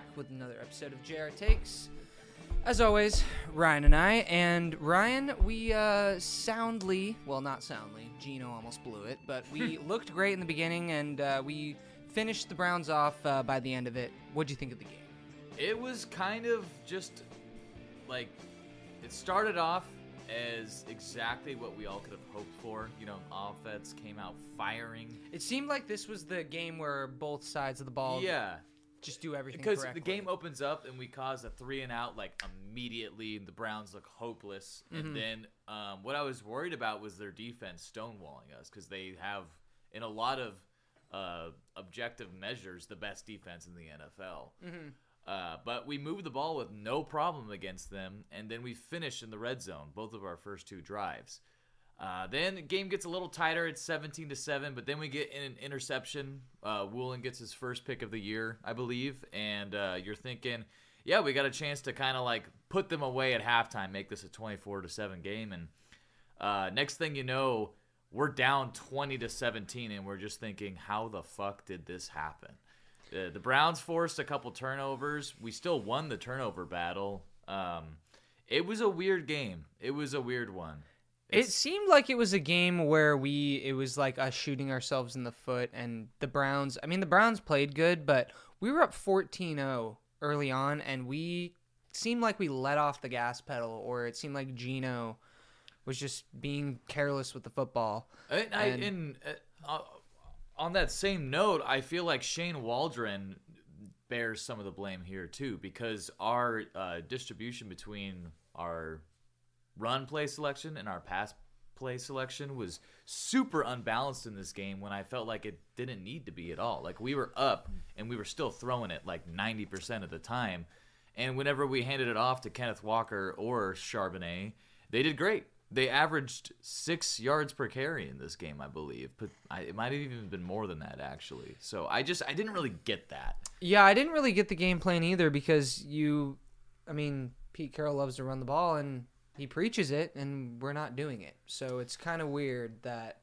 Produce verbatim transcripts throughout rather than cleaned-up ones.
back with another episode of J R Takes. As always, Ryan and I, and Ryan, we uh, soundly, well not soundly, Geno almost blew it, but we looked great in the beginning, and uh, we finished the Browns off uh, by the end of it. What'd you think of the game? It was kind of just, like, it started off as exactly what we all could have hoped for. You know, offense came out firing. It seemed like this was the game where both sides of the ball yeah. just do everything correctly. Because the game opens up and we cause a three and out, like, immediately, and the Browns look hopeless. Mm-hmm. And then um, what I was worried about was their defense stonewalling us, because they have, in a lot of uh, objective measures, the best defense in the N F L. Mm-hmm. Uh, but we moved the ball with no problem against them, and then we finished in the red zone, both of our first two drives. Uh, then the game gets a little tighter. It's seventeen to seven, but then we get in an interception. Uh, Woolen gets his first pick of the year, I believe, and uh, you're thinking, yeah, we got a chance to kind of like put them away at halftime, make this a twenty-four to seven game, and uh, next thing you know, we're down twenty to seventeen, and we're just thinking, how the fuck did this happen? Uh, the Browns forced a couple turnovers. We still won the turnover battle. Um, it was a weird game. It was a weird one. It's... It seemed like it was a game where we, it was like us shooting ourselves in the foot, and the Browns, I mean, the Browns played good, but we were up fourteen oh early on, and we seemed like we let off the gas pedal, or it seemed like Geno was just being careless with the football. And... I, and uh, on that same note, I feel like Shane Waldron bears some of the blame here too, because our uh, distribution between our run play selection and our pass play selection was super unbalanced in this game when I felt like it didn't need to be at all. Like, we were up and we were still throwing it like ninety percent of the time. And whenever we handed it off to Kenneth Walker or Charbonnet, they did great. They averaged six yards per carry in this game, I believe. But I, it might have even been more than that, actually. So I just, I didn't really get that. Yeah, I didn't really get the game plan either, because you, I mean, Pete Carroll loves to run the ball, and he preaches it, and we're not doing it. So it's kind of weird that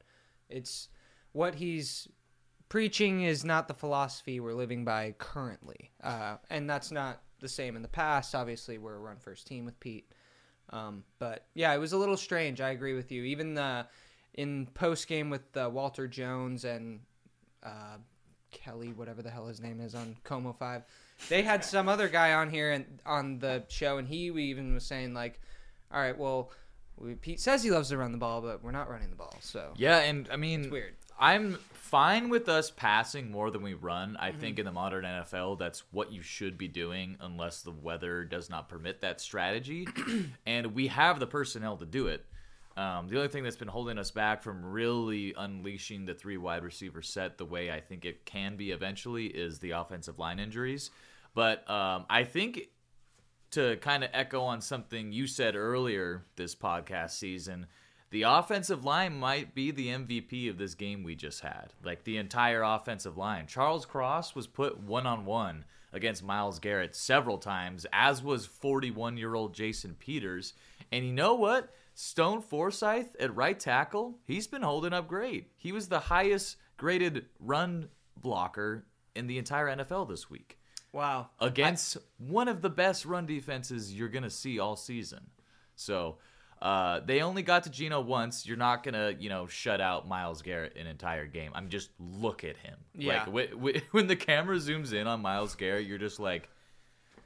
it's what he's preaching is not the philosophy we're living by currently. Uh, and that's not the same in the past. Obviously, we're a run-first team with Pete. Um, but yeah, it was a little strange. I agree with you. Even uh, in post game with uh, Walter Jones and uh, Kelly, whatever the hell his name is, on Como Five, they had some other guy on here and on the show, and he even was saying like, "All right, well, we, Pete says he loves to run the ball, but we're not running the ball." So yeah, and I mean, it's weird. I'm fine with us passing more than we run. I mm-hmm. think in the modern N F L, that's what you should be doing unless the weather does not permit that strategy. And we have the personnel to do it. Um, the only thing that's been holding us back from really unleashing the three wide receiver set the way I think it can be eventually is the offensive line injuries. But um, I think to kind of echo on something you said earlier this podcast season, the offensive line might be the M V P of this game we just had. Like, the entire offensive line. Charles Cross was put one-on-one against Myles Garrett several times, as was forty-one-year-old Jason Peters. And you know what? Stone Forsyth at right tackle, he's been holding up great. He was the highest-graded run blocker in the entire N F L this week. Wow. Against I- one of the best run defenses you're going to see all season. So... Uh, they only got to Geno once. You're not going to, you know, shut out Myles Garrett an entire game. I'm just, look at him. Yeah. Like, wh- wh- when the camera zooms in on Myles Garrett, you're just like,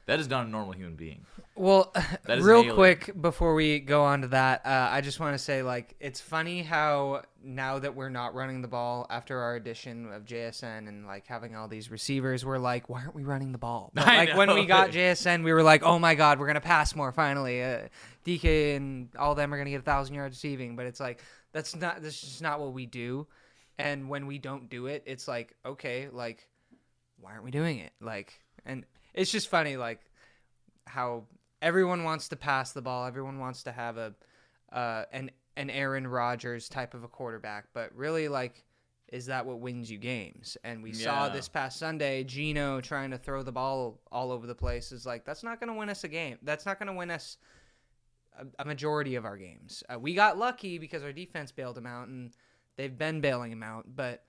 that is not a normal human being. Well, real quick before we go on to that, uh, I just want to say, like, it's funny how now that we're not running the ball after our addition of J S N and, like, having all these receivers, we're like, why aren't we running the ball? But, like, when we got J S N, we were like, oh, my God, we're going to pass more finally. Uh, D K and all of them are going to get one thousand yards receiving. But it's like, that's not, that's just not what we do. And when we don't do it, it's like, okay, like, why aren't we doing it? Like, and... It's just funny, like, how everyone wants to pass the ball. Everyone wants to have a uh, an an Aaron Rodgers type of a quarterback. But really, like, is that what wins you games? And we yeah. saw this past Sunday, Geno trying to throw the ball all over the place. Is like, that's not going to win us a game. That's not going to win us a, a majority of our games. Uh, we got lucky because our defense bailed him out, and they've been bailing him out. But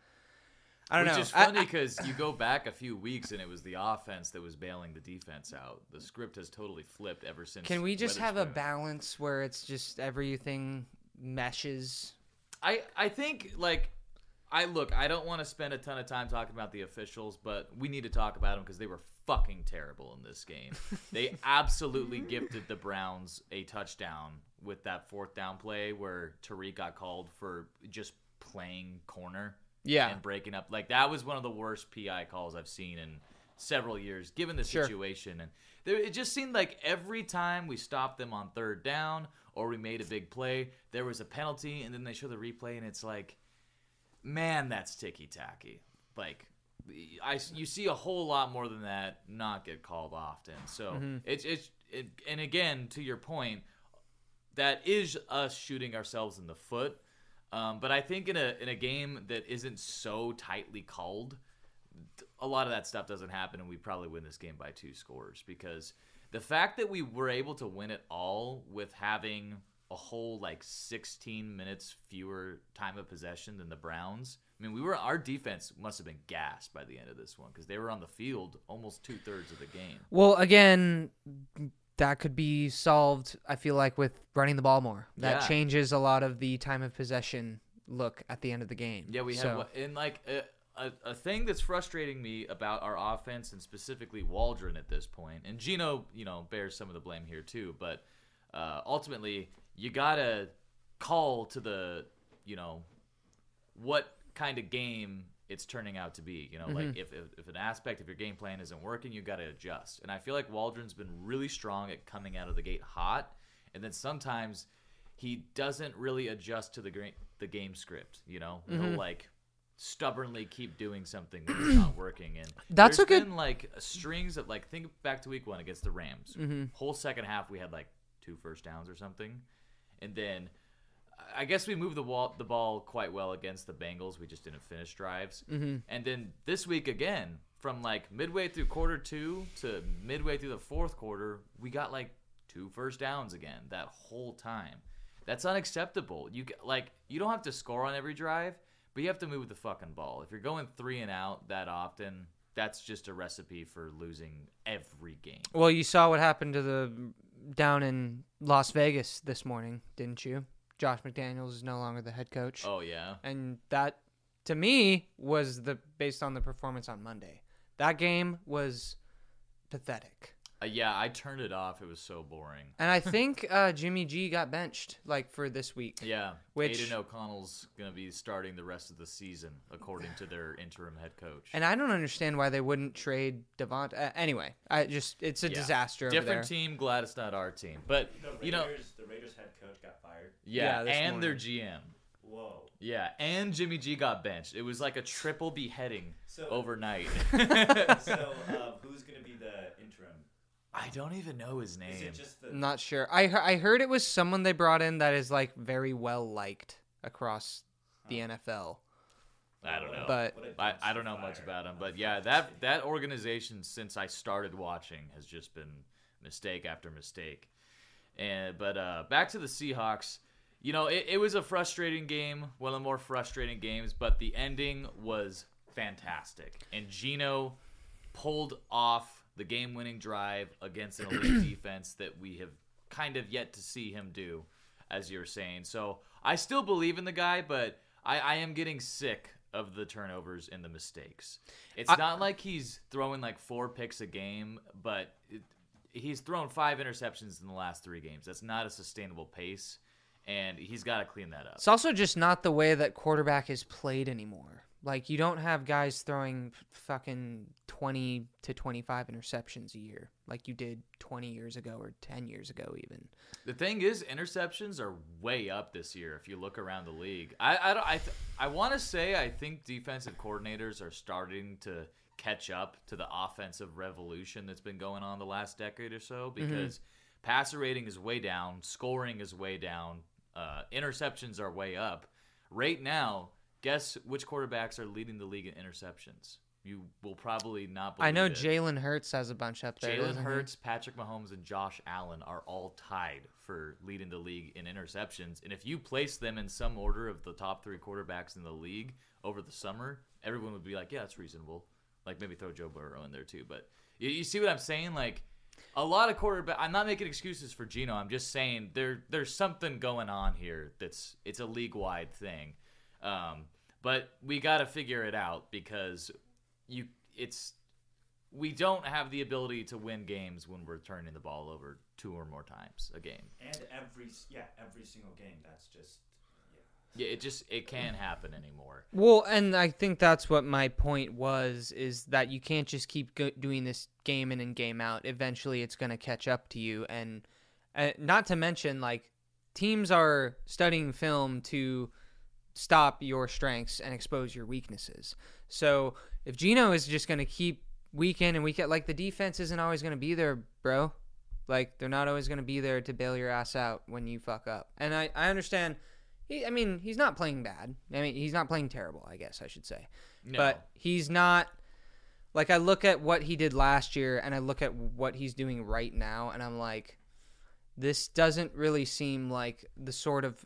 I don't Which know. Which is funny because you go back a few weeks and it was the offense that was bailing the defense out. The script has totally flipped ever since. Can we just have a balance where it's just everything meshes? I, I think, like, I look, I don't want to spend a ton of time talking about the officials, but we need to talk about them because they were fucking terrible in this game. They absolutely gifted the Browns a touchdown with that fourth down play where Tariq got called for just playing corner. Yeah, and breaking up, like, that was one of the worst P I calls I've seen in several years, given the sure. situation. And there, it just seemed like every time we stopped them on third down or we made a big play, there was a penalty, and then they show the replay, and it's like, man, that's ticky tacky. Like, I you see a whole lot more than that not get called often. So mm-hmm. it's it's it, and again, to your point, that is us shooting ourselves in the foot. Um, but I think in a in a game that isn't so tightly called, a lot of that stuff doesn't happen, and we probably win this game by two scores. Because the fact that we were able to win it all with having a whole, like, sixteen minutes fewer time of possession than the Browns, I mean, we were our defense must have been gassed by the end of this one because they were on the field almost two-thirds of the game. Well, again, that could be solved, I feel like, with running the ball more. That yeah. changes a lot of the time of possession look at the end of the game. Yeah, we so. have. And, like, a, a, a thing that's frustrating me about our offense, and specifically Waldron at this point, and Geno, you know, bears some of the blame here too, but uh, ultimately you got to call to the, you know, what kind of game it's turning out to be, you know, mm-hmm. like if, if if an aspect of your game plan isn't working, you got to adjust. And I feel like Waldron's been really strong at coming out of the gate hot, and then sometimes he doesn't really adjust to the gra- the game script. You know, mm-hmm. he'll like stubbornly keep doing something when it's not working. And that's there's a good been, like strings of like think back to week one against the Rams. Mm-hmm. Whole second half we had like two first downs or something, and then. I guess we moved the, wall, the ball quite well against the Bengals. We just didn't finish drives. Mm-hmm. And then this week again, from like midway through quarter two to midway through the fourth quarter, we got like two first downs again that whole time. That's unacceptable. You like you don't have to score on every drive, but you have to move the fucking ball. If you're going three and out that often, that's just a recipe for losing every game. Well, you saw what happened to the down in Las Vegas this morning, didn't you? Josh McDaniels is no longer the head coach. Oh, yeah. And that, to me, was the based on the performance on Monday. That game was pathetic. Uh, yeah, I turned it off. It was so boring. And I think uh, Jimmy G got benched, like, for this week. Yeah. Which, Aiden O'Connell's going to be starting the rest of the season, according to their interim head coach. And I don't understand why they wouldn't trade Devont. Uh, anyway, I just it's a yeah. disaster Different over there. Different team. Glad it's not our team. But, the Raiders, you know. The Raiders head coach got fired. Yeah, yeah and morning. Their G M. Whoa. Yeah, and Jimmy G got benched. It was like a triple beheading so, overnight. so, uh, who's going to be the interim? I don't even know his name. Is it just the- Not sure. I I heard it was someone they brought in that is like very well liked across the huh. N F L. I don't know. But I, I don't know much about him. But yeah, that that organization since I started watching has just been mistake after mistake. And but uh, back to the Seahawks. You know, it, it was a frustrating game, one of the more frustrating games. But the ending was fantastic, and Geno pulled off the game-winning drive against an elite defense that we have kind of yet to see him do, as you were saying. So I still believe in the guy, but I, I am getting sick of the turnovers and the mistakes. It's I, not like he's throwing like four picks a game, but it, he's thrown five interceptions in the last three games. That's not a sustainable pace, and he's got to clean that up. It's also just not the way that quarterback is played anymore. Like, you don't have guys throwing fucking twenty to twenty-five interceptions a year like you did twenty years ago or ten years ago even. The thing is, interceptions are way up this year if you look around the league. I I don't, I, th- I want to say I think defensive coordinators are starting to catch up to the offensive revolution that's been going on the last decade or so because mm-hmm. passer rating is way down, scoring is way down, uh, interceptions are way up. Right now, guess which quarterbacks are leading the league in interceptions? you will probably not believe it. I know Jalen Hurts has a bunch up there. Jalen Hurts, Patrick Mahomes, and Josh Allen are all tied for leading the league in interceptions. And if you place them in some order of the top three quarterbacks in the league over the summer, everyone would be like, yeah, that's reasonable. Like, maybe throw Joe Burrow in there too. But you, you see what I'm saying? Like, a lot of quarterbacks – I'm not making excuses for Geno. I'm just saying there there's something going on here that's – it's a league-wide thing. Um, but we got to figure it out because – You, it's, we don't have the ability to win games when we're turning the ball over two or more times a game. And every, yeah, every single game. That's just, yeah. Yeah, it just, it can't happen anymore. Well, and I think that's what my point was, is that you can't just keep go- doing this game in and game out. Eventually, it's going to catch up to you. And uh, not to mention, like, teams are studying film to stop your strengths and expose your weaknesses. So if Geno is just going to keep week in and week out, like, the defense isn't always going to be there, bro. Like, they're not always going to be there to bail your ass out when you fuck up. And I, I understand. He, I mean, he's not playing bad. I mean, he's not playing terrible, I guess I should say. No. But he's not. Like, I look at what he did last year and I look at what he's doing right now, and I'm like, this doesn't really seem like the sort of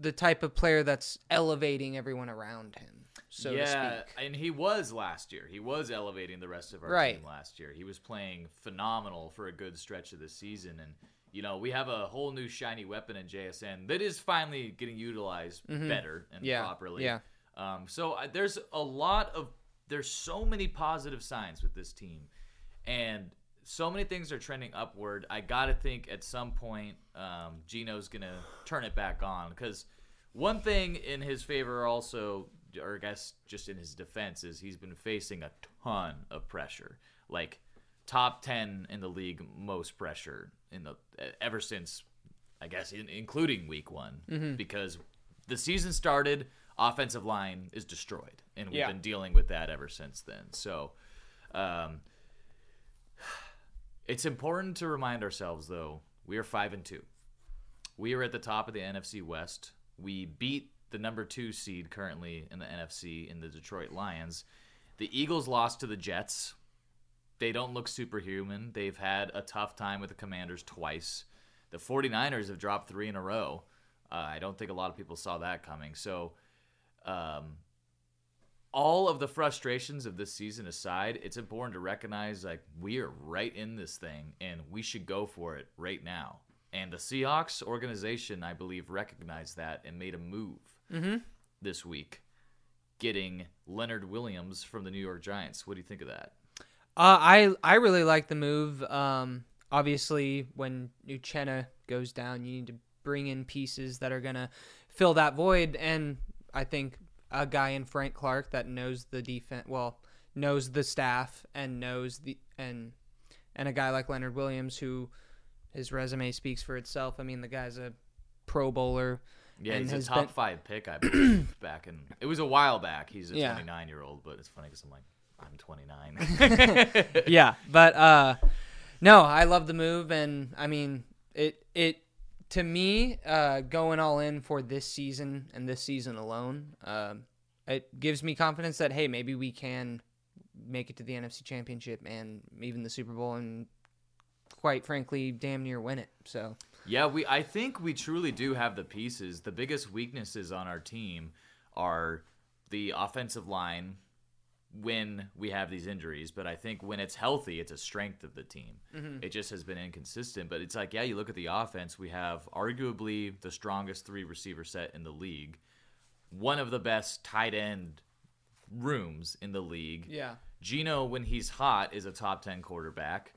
the type of player that's elevating everyone around him, so yeah, to speak. Yeah, and he was last year. He was elevating the rest of our right. team last year. He was playing phenomenal for a good stretch of the season. And, you know, we have a whole new shiny weapon in J S N that is finally getting utilized mm-hmm. better and yeah. properly. Yeah. Um, so I, there's a lot of – there's so many positive signs with this team. And so many things are trending upward. I got to think at some point um, Geno's going to turn it back on. Because one thing in his favor also, or I guess just in his defense, is he's been facing a ton of pressure. Like, top ten in the league most pressure in the ever since, I guess, in, including week one. Mm-hmm. Because the season started, offensive line is destroyed. And we've yeah. been dealing with that ever since then. So, um it's important to remind ourselves, though, we are five and two. We are at the top of the N F C West. We beat the number two seed currently in the N F C in the Detroit Lions. The Eagles lost to the Jets. They don't look superhuman. They've had a tough time with the Commanders twice. The 49ers have dropped three in a row. Uh, I don't think a lot of people saw that coming. So, um, all of the frustrations of this season aside, it's important to recognize, like, we are right in this thing, and we should go for it right now. And the Seahawks organization, I believe, recognized that and made a move mm-hmm. this week, getting Leonard Williams from the New York Giants. What do you think of that? Uh, I I really like the move. Um, obviously, when Uchenna goes down, you need to bring in pieces that are going to fill that void, and I think a guy in Frank Clark that knows the defense, well, knows the staff and knows the and and a guy like Leonard Williams, who his resume speaks for itself. I mean, the guy's a Pro Bowler. Yeah, and he's a top been- five pick, I believe, back in it was a while back. He's a yeah. twenty-nine year old, but it's funny because I'm like, I'm twenty-nine. yeah, but uh, no, I love the move, and I mean it it. To me, uh, going all in for this season and this season alone, uh, it gives me confidence that, hey, maybe we can make it to the N F C Championship and even the Super Bowl and, quite frankly, damn near win it. So yeah, we I think we truly do have the pieces. The biggest weaknesses on our team are the offensive line when we have these injuries, but I think when it's healthy, it's a strength of the team. Mm-hmm. It just has been inconsistent, but it's like, yeah, you look at the offense, we have arguably the strongest three receiver set in the league, one of the best tight end rooms in the league. Yeah. Geno, when he's hot, is a top ten quarterback.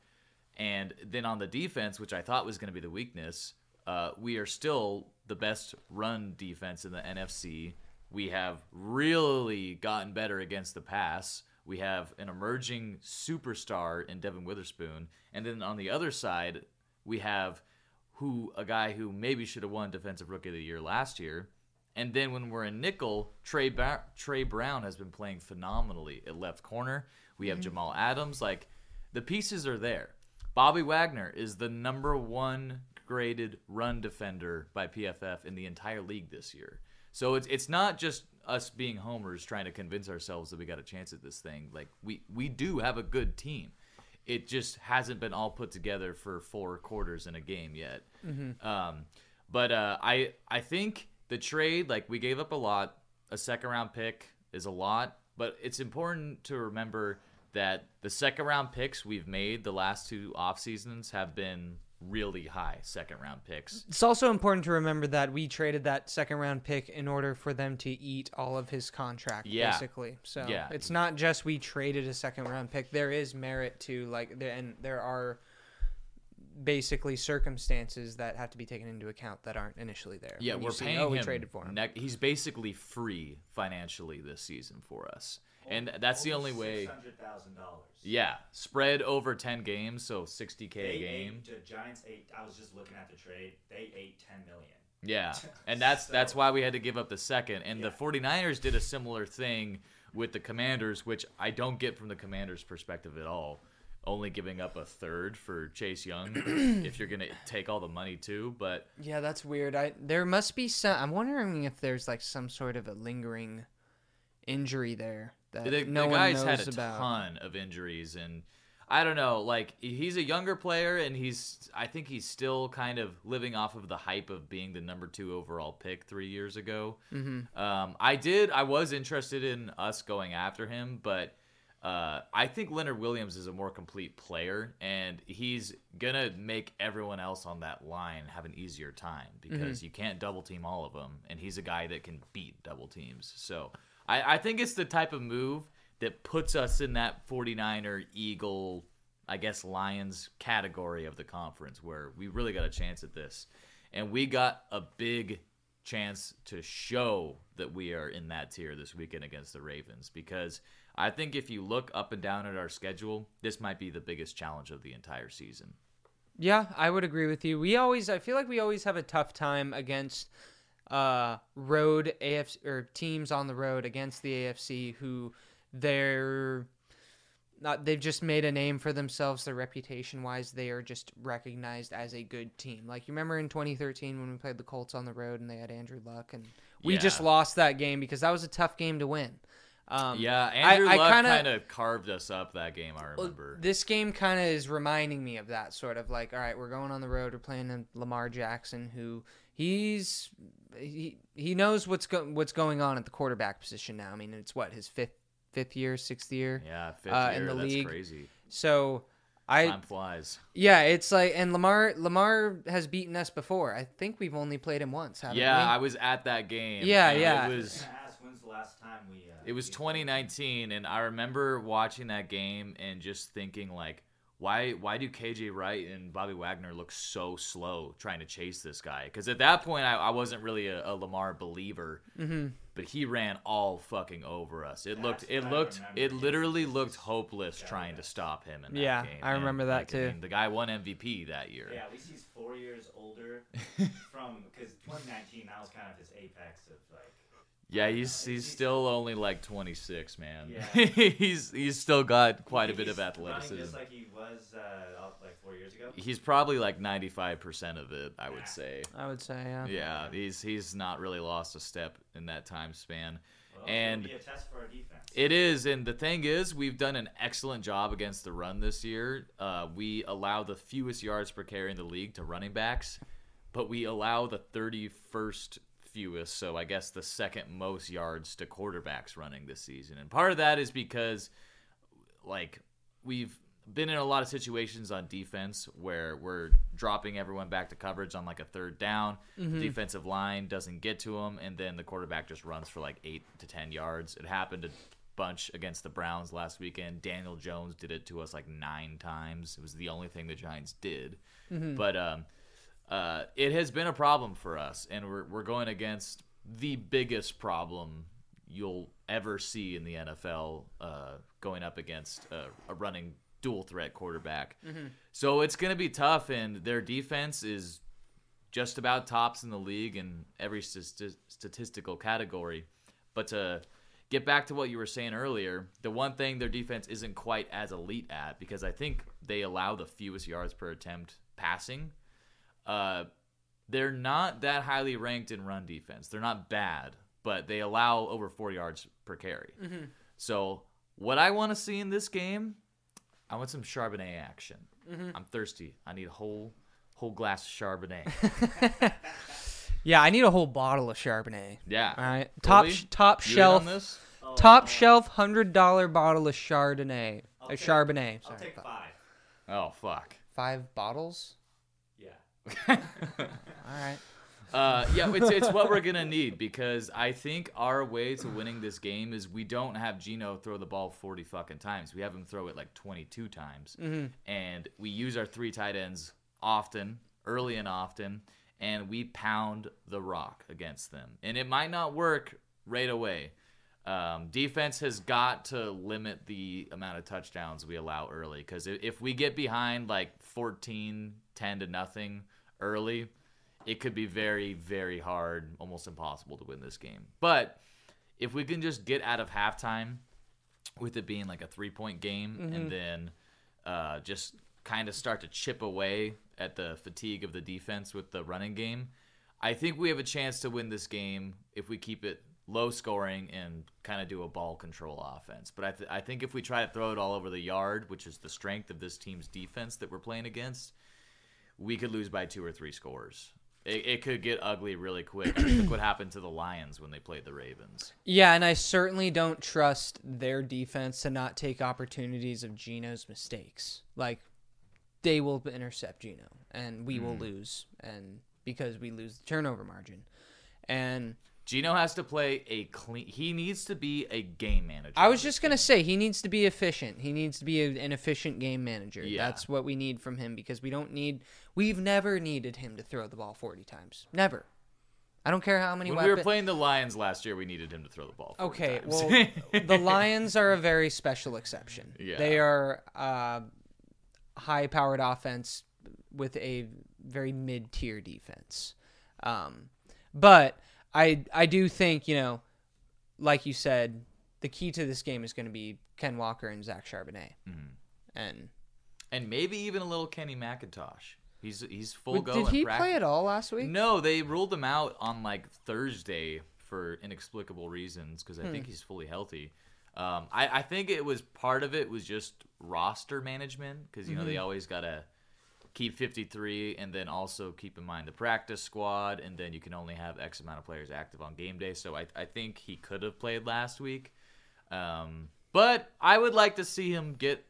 And then on the defense, which I thought was going to be the weakness, uh, we are still the best run defense in the N F C. We have really gotten better against the pass. We have an emerging superstar in Devin Witherspoon. And then on the other side, we have who a guy who maybe should have won Defensive Rookie of the Year last year. And then when we're in nickel, Trey, Ba- Trey Brown has been playing phenomenally at left corner. We have mm-hmm. Jamal Adams. Like, the pieces are there. Bobby Wagner is the number one graded run defender by P F F in the entire league this year. So it's it's not just us being homers trying to convince ourselves that we got a chance at this thing. Like, we, we do have a good team. It just hasn't been all put together for four quarters in a game yet. Mm-hmm. Um, but uh, I I think the trade, like, we gave up a lot. A second-round pick is a lot. But it's important to remember that the second-round picks we've made the last two off-seasons have been really high second-round picks. It's also important to remember that we traded that second-round pick in order for them to eat all of his contract, yeah. basically. So yeah. it's not just we traded a second-round pick. There is merit to, like, there, and there are basically circumstances that have to be taken into account that aren't initially there. Yeah, we're see, paying oh, we him. Traded for him. Ne- he's basically free financially this season for us. And that's the only way. six hundred thousand dollars Yeah, spread over ten games, so sixty K a game. Ate, the Giants ate. I was just looking at the trade. They ate ten million dollars Yeah, and that's so, that's why we had to give up the second. And yeah. the 49ers did a similar thing with the Commanders, which I don't get from the Commanders' perspective at all. Only giving up a third for Chase Young, if you're gonna take all the money too. But yeah, that's weird. I there must be some. I'm wondering if there's like some sort of a lingering injury there. That the, no the guy's one knows had a about. ton of injuries, and I don't know. Like, he's a younger player, and he's I think he's still kind of living off of the hype of being the number two overall pick three years ago. Mm-hmm. Um, I did. I was interested in us going after him, but uh, I think Leonard Williams is a more complete player, and he's gonna make everyone else on that line have an easier time because mm-hmm. you can't double team all of them, and he's a guy that can beat double teams. So. I, I think it's the type of move that puts us in that 49er, Eagle, I guess Lions category of the conference where we really got a chance at this. And we got a big chance to show that we are in that tier this weekend against the Ravens because I think if you look up and down at our schedule, this might be the biggest challenge of the entire season. Yeah, I would agree with you. We always, I feel like we always have a tough time against Uh, road A F C or teams on the road against the A F C who they're not, they've just made a name for themselves. Their reputation wise, they are just recognized as a good team. Like, you remember in twenty thirteen when we played the Colts on the road and they had Andrew Luck and we yeah. just lost that game because that was a tough game to win. Um, yeah, Andrew I, Luck kind of carved us up that game, I remember. This game kind of is reminding me of that, sort of like, all right, we're going on the road, we're playing Lamar Jackson, who he's he, he knows what's go, what's going on at the quarterback position now. I mean, it's what, his fifth fifth year, sixth year? Yeah, fifth uh, year, in the that's league. Crazy. So I, time flies. Yeah, it's like, and Lamar Lamar has beaten us before. I think we've only played him once, haven't yeah, we? Yeah, I was at that game. Yeah, yeah. It was... When's the last time we... Uh, it was twenty nineteen, and I remember watching that game and just thinking, like, why why do K J Wright and Bobby Wagner look so slow trying to chase this guy? Because at that point, I, I wasn't really a, a Lamar believer, mm-hmm. but he ran all fucking over us. It That's looked... It looked. It literally looked hopeless yeah, trying to stop him in that yeah, game. Yeah, I remember and, that, like, too. I mean, the guy won M V P that year. Yeah, at least he's four years older from... Because twenty nineteen, that was kind of his apex of, like... Yeah, he's he's still only like twenty-six, man. Yeah. he's he's still got quite a bit of athleticism. He's just like he was uh, like four years ago. He's probably like ninety-five percent of it, I would say. I would say, yeah. Yeah, he's he's not really lost a step in that time span. Well, and it'll be a test for our defense. It is, and the thing is, we've done an excellent job against the run this year. Uh, we allow the fewest yards per carry in the league to running backs, but we allow the thirty-first fewest, so I guess the second most yards to quarterbacks running this season. And part of that is because, like, we've been in a lot of situations on defense where we're dropping everyone back to coverage on, like, a third down. Mm-hmm. The defensive line doesn't get to them, and then the quarterback just runs for, like, eight to ten yards. It happened a bunch against the Browns last weekend. Daniel Jones did it to us, like, nine times. It was the only thing the Giants did. Mm-hmm. But, um... Uh, it has been a problem for us, and we're we're going against the biggest problem you'll ever see in the N F L, uh, going up against a, a running dual-threat quarterback. Mm-hmm. So it's going to be tough, and their defense is just about tops in the league in every st- statistical category. But to get back to what you were saying earlier, the one thing their defense isn't quite as elite at, because I think they allow the fewest yards per attempt passing, Uh, they're not that highly ranked in run defense. They're not bad. but they allow over four yards per carry. Mm-hmm. So what I want to see in this game, I want some Charbonnet action. Mm-hmm. I'm thirsty. I need a whole whole glass of Charbonnet. Yeah, I need a whole bottle of Charbonnet. Yeah. All right. Top really? top you shelf. This? Oh, top uh, shelf hundred dollar bottle of Chardonnay. I'll a take, Charbonnet. Sorry, I'll take five. Oh fuck. Five bottles? Yeah. All right. Uh, yeah, it's it's what we're gonna need, because I think our way to winning this game is we don't have Geno throw the ball forty fucking times. We have him throw it like twenty-two times, mm-hmm. and we use our three tight ends often, early and often, and we pound the rock against them. And it might not work right away. Um, defense has got to limit the amount of touchdowns we allow early, because if we get behind like fourteen, ten to nothing early, it could be very, very hard, almost impossible to win this game. But if we can just get out of halftime with it being like a three-point game, mm-hmm. and then uh, just kind of start to chip away at the fatigue of the defense with the running game, I think we have a chance to win this game if we keep it low scoring and kind of do a ball control offense. But I, th- I think if we try to throw it all over the yard, which is the strength of this team's defense that we're playing against, we could lose by two or three scores. It, it could get ugly really quick. Look what happened to the Lions when they played the Ravens. Yeah, and I certainly don't trust their defense to not take opportunities of Geno's mistakes. Like, they will intercept Geno, and we mm. will lose, and because we lose the turnover margin. And Geno has to play a clean... He needs to be a game manager. I was just going to say, he needs to be efficient. He needs to be a, an efficient game manager. Yeah. That's what we need from him, because we don't need... We've never needed him to throw the ball forty times. Never. I don't care how many... When weapons. We were playing the Lions last year, we needed him to throw the ball forty okay, times. Okay, well, the Lions are a very special exception. Yeah. They are a uh, high-powered offense with a very mid-tier defense. Um, but... I, I do think, you know, like you said, the key to this game is going to be Ken Walker and Zach Charbonnet. Mm-hmm. And and maybe even a little Kenny McIntosh. He's he's full did go. Did he practice. Play at all last week? No, they ruled him out on like Thursday for inexplicable reasons, because I hmm. think he's fully healthy. Um, I, I think it was part of it was just roster management, because, you know, mm-hmm. they always got to keep fifty-three, and then also keep in mind the practice squad, and then you can only have X amount of players active on game day. So I, I think he could have played last week. Um, but I would like to see him get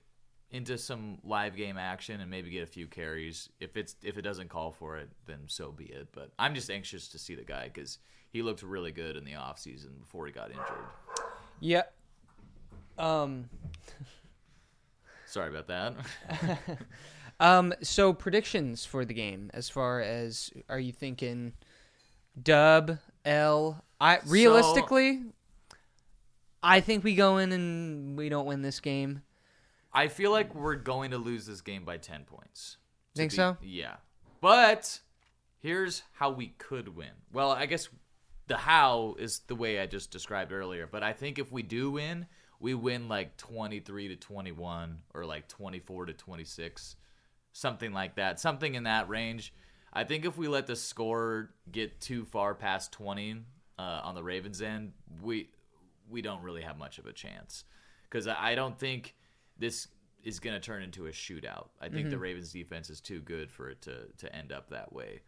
into some live game action and maybe get a few carries. If it's if it doesn't call for it, then so be it. But I'm just anxious to see the guy, because he looked really good in the offseason before he got injured. Yep. Yeah. Um. Sorry about that. Um, so predictions for the game, as far as, are you thinking dub, L? I realistically, so, I think we go in and we don't win this game. I feel like we're going to lose this game by ten points. Think be, so? Yeah. But here's how we could win. Well, I guess the how is the way I just described earlier, but I think if we do win, we win like twenty-three to twenty-one or like twenty-four to twenty-six. Something like that. Something in that range. I think if we let the score get too far past twenty uh, on the Ravens end, we we don't really have much of a chance. Because I don't think this is going to turn into a shootout. I think mm-hmm. the Ravens defense is too good for it to, to end up that way.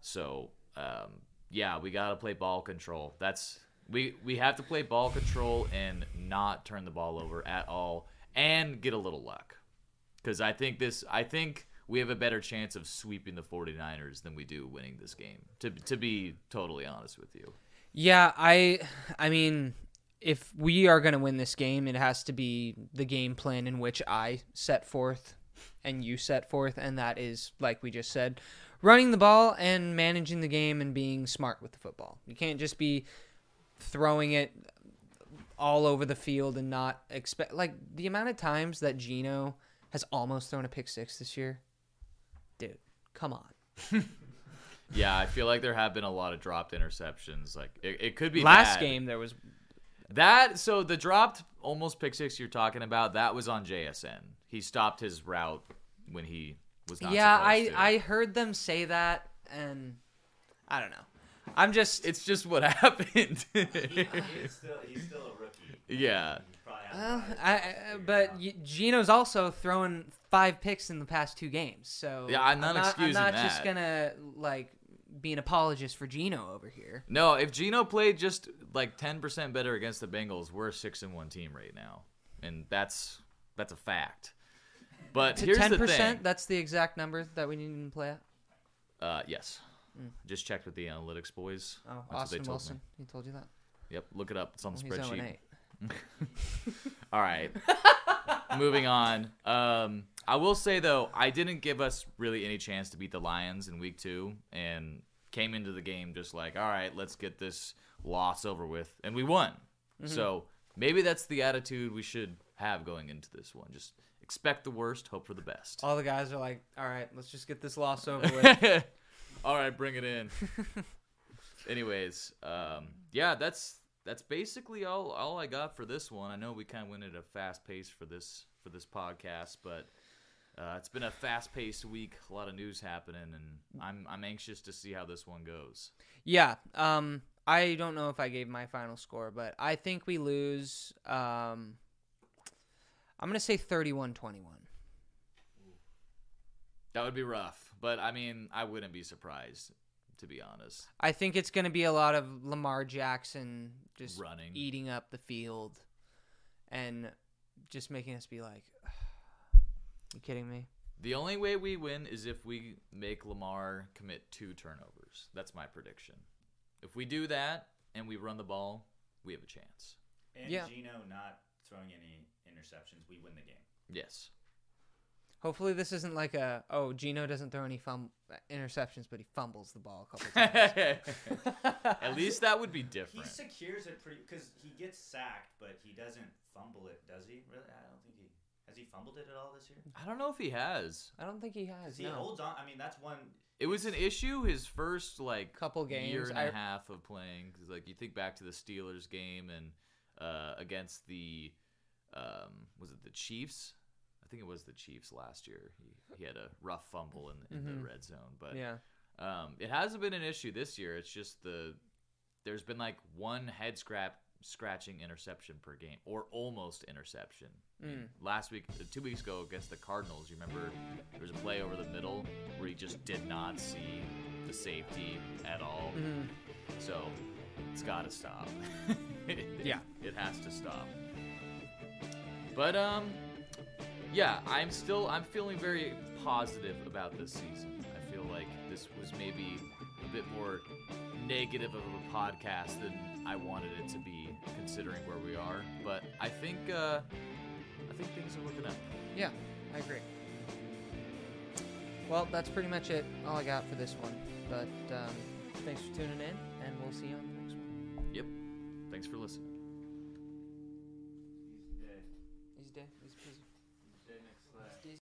So, um, yeah, we got to play ball control. That's we, we have to play ball control and not turn the ball over at all and get a little luck. Because I think this, I think we have a better chance of sweeping the forty-niners than we do winning this game. To to be totally honest with you. Yeah, I, I mean, if we are going to win this game, it has to be the game plan in which I set forth and you set forth, and that is, like we just said, running the ball and managing the game and being smart with the football. You can't just be throwing it all over the field and not expect, like the amount of times that Geno has almost thrown a pick six this year. Dude, come on. Yeah, I feel like there have been a lot of dropped interceptions. Like it, it could be last bad. Game there was that. So the dropped almost pick six you're talking about, that was on J S N. He stopped his route when he was not. Yeah, I, I heard them say that, and I don't know. I'm just, it's just what happened. he, he's, still, he's still a rookie. Yeah. Well, I, but Geno's also throwing five picks in the past two games. So yeah, I'm not, I'm not excusing I'm not that. just going to, like, be an apologist for Geno over here. No, if Geno played just, like, ten percent better against the Bengals, we're a six and one team right now. And that's that's a fact. But here's ten percent, the thing. ten percent, that's the exact number that we need to play at? Uh, yes. Mm. Just checked with the analytics boys. Oh, that's Austin Wilson. Me. He told you that? Yep, look it up. It's on the well, spreadsheet. All right. Moving on. Um, I will say, though, I didn't give us really any chance to beat the Lions in week two and came into the game just like, all right, let's get this loss over with. And we won. Mm-hmm. So maybe that's the attitude we should have going into this one. Just expect the worst, hope for the best. All the guys are like, all right, let's just get this loss over with. All right, bring it in. Anyways, um, yeah, that's... That's basically all, all I got for this one. I know we kind of went at a fast pace for this for this podcast, but uh, it's been a fast-paced week, a lot of news happening, and I'm I'm anxious to see how this one goes. Yeah, um, I don't know if I gave my final score, but I think we lose. Um, I'm going to say thirty-one twenty-one. That would be rough, but, I mean, I wouldn't be surprised. To be honest, I think it's going to be a lot of Lamar Jackson just running, eating up the field, and just making us be like, "You kidding me?" The only way we win is if we make Lamar commit two turnovers. That's my prediction. If we do that and we run the ball, we have a chance. And yeah. Geno not throwing any interceptions, we win the game. Yes. Hopefully this isn't like a, oh, Geno doesn't throw any fum- interceptions, but he fumbles the ball a couple times. At least that would be different. He secures it pretty, because he gets sacked, but he doesn't fumble it, does he? Really? I don't think he, has he fumbled it at all this year? I don't know if he has. I don't think he has, He no. holds on, I mean, that's one. It was an issue his first, like, couple games, year and I... a half of playing. Cause, like, you think back to the Steelers game and uh, against the, um, was it the Chiefs? I think it was the Chiefs last year. He, he had a rough fumble in, the, in mm-hmm. the red zone. But yeah. um, it hasn't been an issue this year. It's just the there's been like one head scrap, scratching interception per game or almost interception. Mm. Last week, two weeks ago against the Cardinals, you remember there was a play over the middle where he just did not see the safety at all. Mm. So it's got to stop. it, yeah. It has to stop. But, um... yeah, I'm still I'm feeling very positive about this season. I feel like this was maybe a bit more negative of a podcast than I wanted it to be, considering where we are. But I think uh, I think things are looking up. Yeah, I agree. Well, that's pretty much it. All I got for this one. But um, thanks for tuning in, and we'll see you on the next one. Yep. Thanks for listening. He's dead. He's dead. He's busy.